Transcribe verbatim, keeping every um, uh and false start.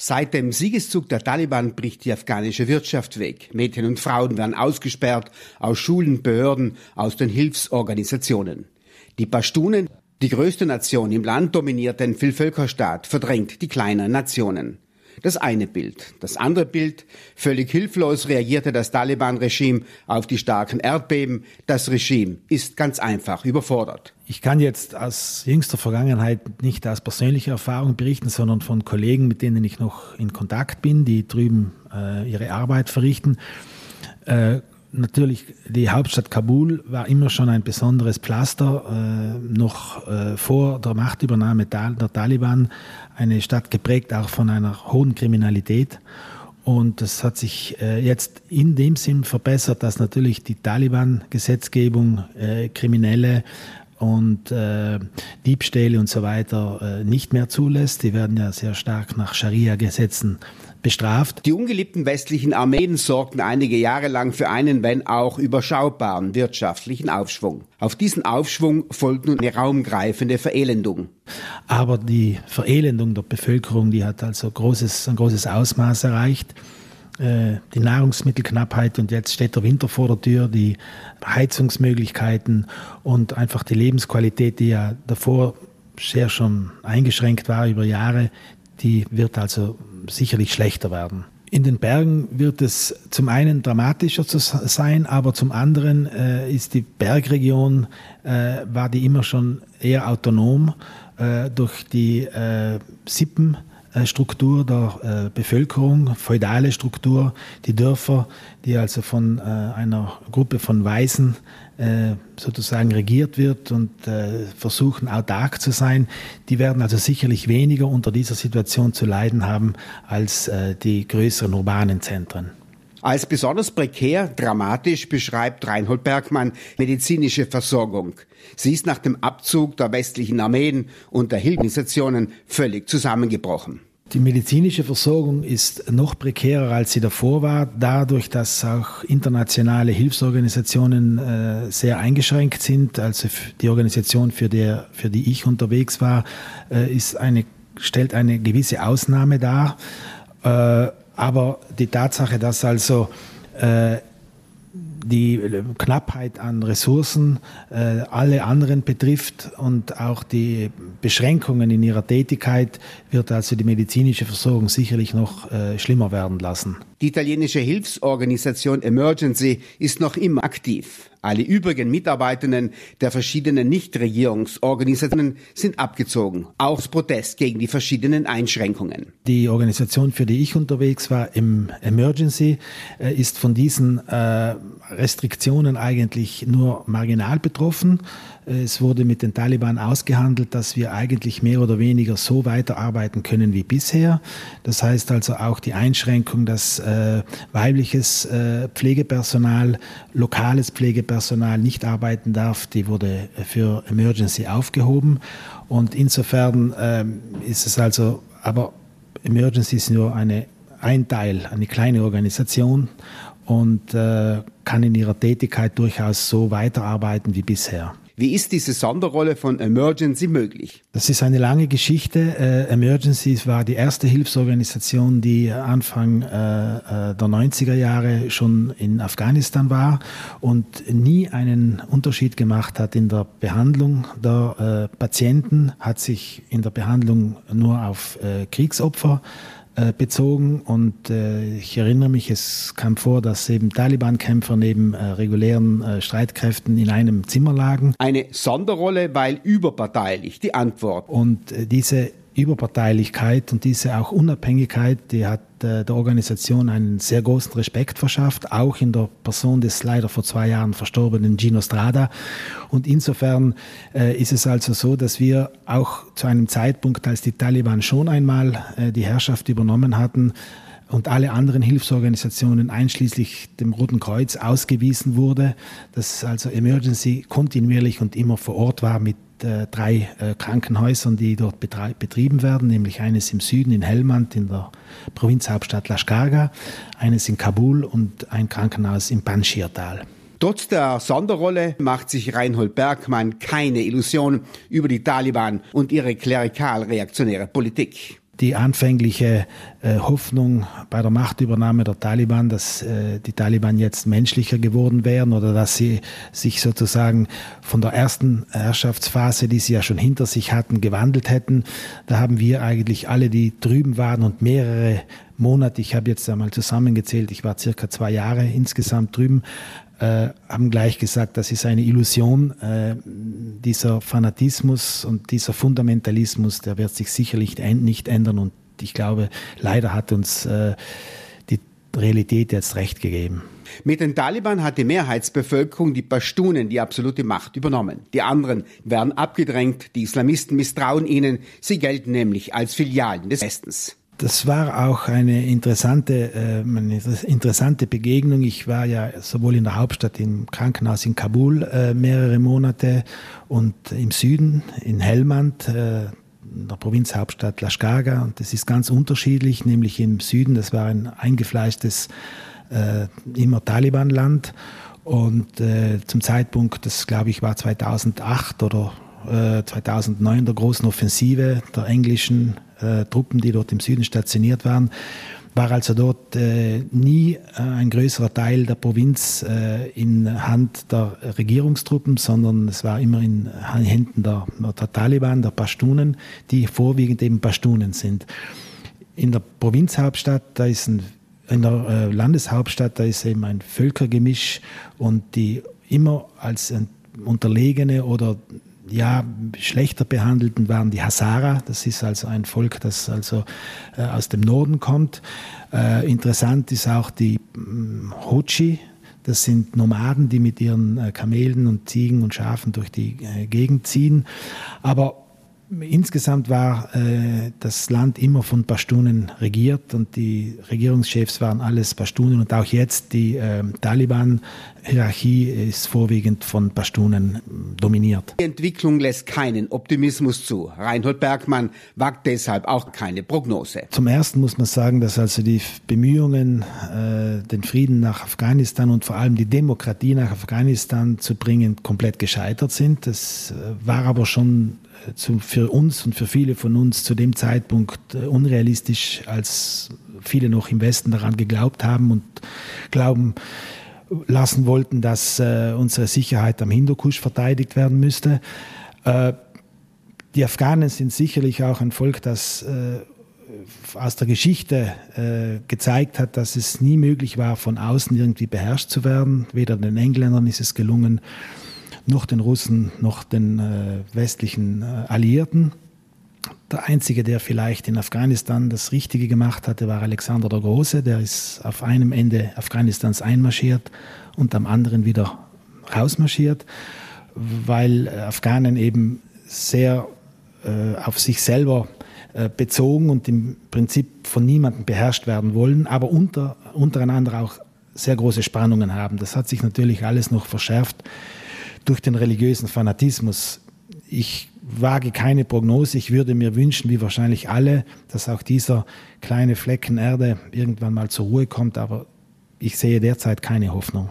Seit dem Siegeszug der Taliban bricht die afghanische Wirtschaft weg. Mädchen und Frauen werden ausgesperrt, aus Schulen, Behörden, aus den Hilfsorganisationen. Die Pashtunen, die größte Nation im Land, dominiert den Vielvölkerstaat, verdrängt die kleinen Nationen. Das eine Bild. Das andere Bild: völlig hilflos reagierte das Taliban-Regime auf die starken Erdbeben. Das Regime ist ganz einfach überfordert. Ich kann jetzt aus jüngster Vergangenheit nicht aus persönlicher Erfahrung berichten, sondern von Kollegen, mit denen ich noch in Kontakt bin, die drüben äh, ihre Arbeit verrichten. Äh, natürlich, die Hauptstadt Kabul war immer schon ein besonderes Pflaster, äh, noch äh, vor der Machtübernahme der Taliban. Eine Stadt geprägt auch von einer hohen Kriminalität. Und das hat sich äh, jetzt in dem Sinn verbessert, dass natürlich die Taliban-Gesetzgebung äh, Kriminelle und äh, Diebstähle und so weiter äh, nicht mehr zulässt. Die werden ja sehr stark nach Scharia-Gesetzen bestraft. Die ungeliebten westlichen Armeen sorgten einige Jahre lang für einen, wenn auch überschaubaren, wirtschaftlichen Aufschwung. Auf diesen Aufschwung folgt nun eine raumgreifende Verelendung. Aber die Verelendung der Bevölkerung, die hat also großes, ein großes Ausmaß erreicht. Die Nahrungsmittelknappheit, und jetzt steht der Winter vor der Tür, die Heizungsmöglichkeiten und einfach die Lebensqualität, die ja davor sehr schon eingeschränkt war über Jahre, die wird also sicherlich schlechter werden. In den Bergen wird es zum einen dramatischer zu sein, aber zum anderen äh, ist die Bergregion, äh, war die immer schon eher autonom äh, durch die äh, Sippen. Struktur der äh, Bevölkerung, feudale Struktur, die Dörfer, die also von äh, einer Gruppe von Weißen äh, sozusagen regiert wird und äh, versuchen autark zu sein, die werden also sicherlich weniger unter dieser Situation zu leiden haben als äh, die größeren urbanen Zentren. Als besonders prekär, dramatisch beschreibt Reinhold Perkmann medizinische Versorgung. Sie ist nach dem Abzug der westlichen Armeen und der Hilfsorganisationen völlig zusammengebrochen. Die medizinische Versorgung ist noch prekärer, als sie davor war, dadurch, dass auch internationale Hilfsorganisationen äh, sehr eingeschränkt sind. Also die Organisation, für die, für die ich unterwegs war, äh, ist eine, stellt eine gewisse Ausnahme dar. Äh, Aber die Tatsache, dass also äh, die Knappheit an Ressourcen äh, alle anderen betrifft und auch die Beschränkungen in ihrer Tätigkeit, wird also die medizinische Versorgung sicherlich noch äh, schlimmer werden lassen. Die italienische Hilfsorganisation Emergency ist noch immer aktiv. Alle übrigen Mitarbeitenden der verschiedenen Nichtregierungsorganisationen sind abgezogen, auch als Protest gegen die verschiedenen Einschränkungen. Die Organisation, für die ich unterwegs war, im Emergency, ist von diesen Restriktionen eigentlich nur marginal betroffen. Es wurde mit den Taliban ausgehandelt, dass wir eigentlich mehr oder weniger so weiterarbeiten können wie bisher. Das heißt also auch die Einschränkung, dass äh, weibliches äh, Pflegepersonal, lokales Pflegepersonal nicht arbeiten darf, die wurde für Emergency aufgehoben. Und insofern äh, ist es also, aber Emergency ist nur eine, ein Teil, eine kleine Organisation und äh, kann in ihrer Tätigkeit durchaus so weiterarbeiten wie bisher. Wie ist diese Sonderrolle von Emergency möglich? Das ist eine lange Geschichte. Äh, Emergency war die erste Hilfsorganisation, die Anfang äh, der neunziger Jahre schon in Afghanistan war und nie einen Unterschied gemacht hat in der Behandlung der äh, Patienten, hat sich in der Behandlung nur auf äh, Kriegsopfer bezogen. Und äh, ich erinnere mich, es kam vor, dass eben Taliban-Kämpfer neben äh, regulären äh, Streitkräften in einem Zimmer lagen. Eine Sonderrolle, weil überparteilich die Antwort. Und äh, diese Überparteilichkeit und diese auch Unabhängigkeit, die hat äh, der Organisation einen sehr großen Respekt verschafft, auch in der Person des leider vor zwei Jahren verstorbenen Gino Strada. Und insofern äh, ist es also so, dass wir auch zu einem Zeitpunkt, als die Taliban schon einmal äh, die Herrschaft übernommen hatten und alle anderen Hilfsorganisationen einschließlich dem Roten Kreuz ausgewiesen wurde, dass also Emergency kontinuierlich und immer vor Ort war mit drei äh, Krankenhäusern, die dort betrieben werden, nämlich eines im Süden in Helmand in der Provinzhauptstadt Lashkarga, eines in Kabul und ein Krankenhaus im Panjshirtal. Trotz der Sonderrolle macht sich Reinhold Perkmann keine Illusion über die Taliban und ihre klerikal-reaktionäre Politik. die anfängliche äh, Hoffnung bei der Machtübernahme der Taliban, dass äh, die Taliban jetzt menschlicher geworden wären oder dass sie sich sozusagen von der ersten Herrschaftsphase, die sie ja schon hinter sich hatten, gewandelt hätten. Da haben wir eigentlich alle, die drüben waren und mehrere Monate, ich habe jetzt einmal zusammengezählt, ich war circa zwei Jahre insgesamt drüben, Äh, haben gleich gesagt, das ist eine Illusion. Äh, dieser Fanatismus und dieser Fundamentalismus, der wird sich sicherlich nicht ändern. Und ich glaube, leider hat uns äh, die Realität jetzt recht gegeben. Mit den Taliban hat die Mehrheitsbevölkerung, die Pashtunen, die absolute Macht übernommen. Die anderen werden abgedrängt. Die Islamisten misstrauen ihnen. Sie gelten nämlich als Filialen des Westens. Das war auch eine interessante, äh, eine interessante Begegnung. Ich war ja sowohl in der Hauptstadt im Krankenhaus in Kabul äh, mehrere Monate und im Süden in Helmand, äh, in der Provinzhauptstadt Lashkarga. Und das ist ganz unterschiedlich, nämlich im Süden, das war ein eingefleischtes, äh, immer Taliban-Land. Und äh, zum Zeitpunkt, das glaube ich war zweitausendacht oder zweitausendneun, der großen Offensive der englischen äh, Truppen, die dort im Süden stationiert waren, war also dort äh, nie äh, ein größerer Teil der Provinz äh, in Hand der Regierungstruppen, sondern es war immer in Händen der, der Taliban, der Pashtunen, die vorwiegend eben Pashtunen sind. In der Provinzhauptstadt, da ist ein, in der äh, Landeshauptstadt, da ist eben ein Völkergemisch und die immer als äh, unterlegene oder ja, schlechter behandelten waren die Hazara. Das ist also ein Volk, das also äh, aus dem Norden kommt. Äh, interessant ist auch die mh, Hochi. Das sind Nomaden, die mit ihren äh, Kamelen und Ziegen und Schafen durch die äh, Gegend ziehen. Aber insgesamt war äh, das Land immer von Pashtunen regiert und die Regierungschefs waren alles Pashtunen und auch jetzt die äh, Taliban-Hierarchie ist vorwiegend von Pashtunen dominiert. Die Entwicklung lässt keinen Optimismus zu. Reinhold Perkmann wagt deshalb auch keine Prognose. Zum Ersten muss man sagen, dass also die Bemühungen, äh, den Frieden nach Afghanistan und vor allem die Demokratie nach Afghanistan zu bringen, komplett gescheitert sind. Das äh, war aber schon Zu, für uns und für viele von uns zu dem Zeitpunkt äh, unrealistisch, als viele noch im Westen daran geglaubt haben und glauben lassen wollten, dass äh, unsere Sicherheit am Hindukusch verteidigt werden müsste. Äh, die Afghanen sind sicherlich auch ein Volk, das äh, aus der Geschichte äh, gezeigt hat, dass es nie möglich war, von außen irgendwie beherrscht zu werden. Weder den Engländern ist es gelungen, noch den Russen, noch den äh, westlichen äh, Alliierten. Der Einzige, der vielleicht in Afghanistan das Richtige gemacht hatte, war Alexander der Große. Der ist auf einem Ende Afghanistans einmarschiert und am anderen wieder rausmarschiert, weil Afghanen eben sehr äh, auf sich selber äh, bezogen und im Prinzip von niemandem beherrscht werden wollen, aber unter, untereinander auch sehr große Spannungen haben. Das hat sich natürlich alles noch verschärft durch den religiösen Fanatismus. Ich wage keine Prognose. Ich würde mir wünschen, wie wahrscheinlich alle, dass auch dieser kleine Flecken Erde irgendwann mal zur Ruhe kommt. Aber ich sehe derzeit keine Hoffnung.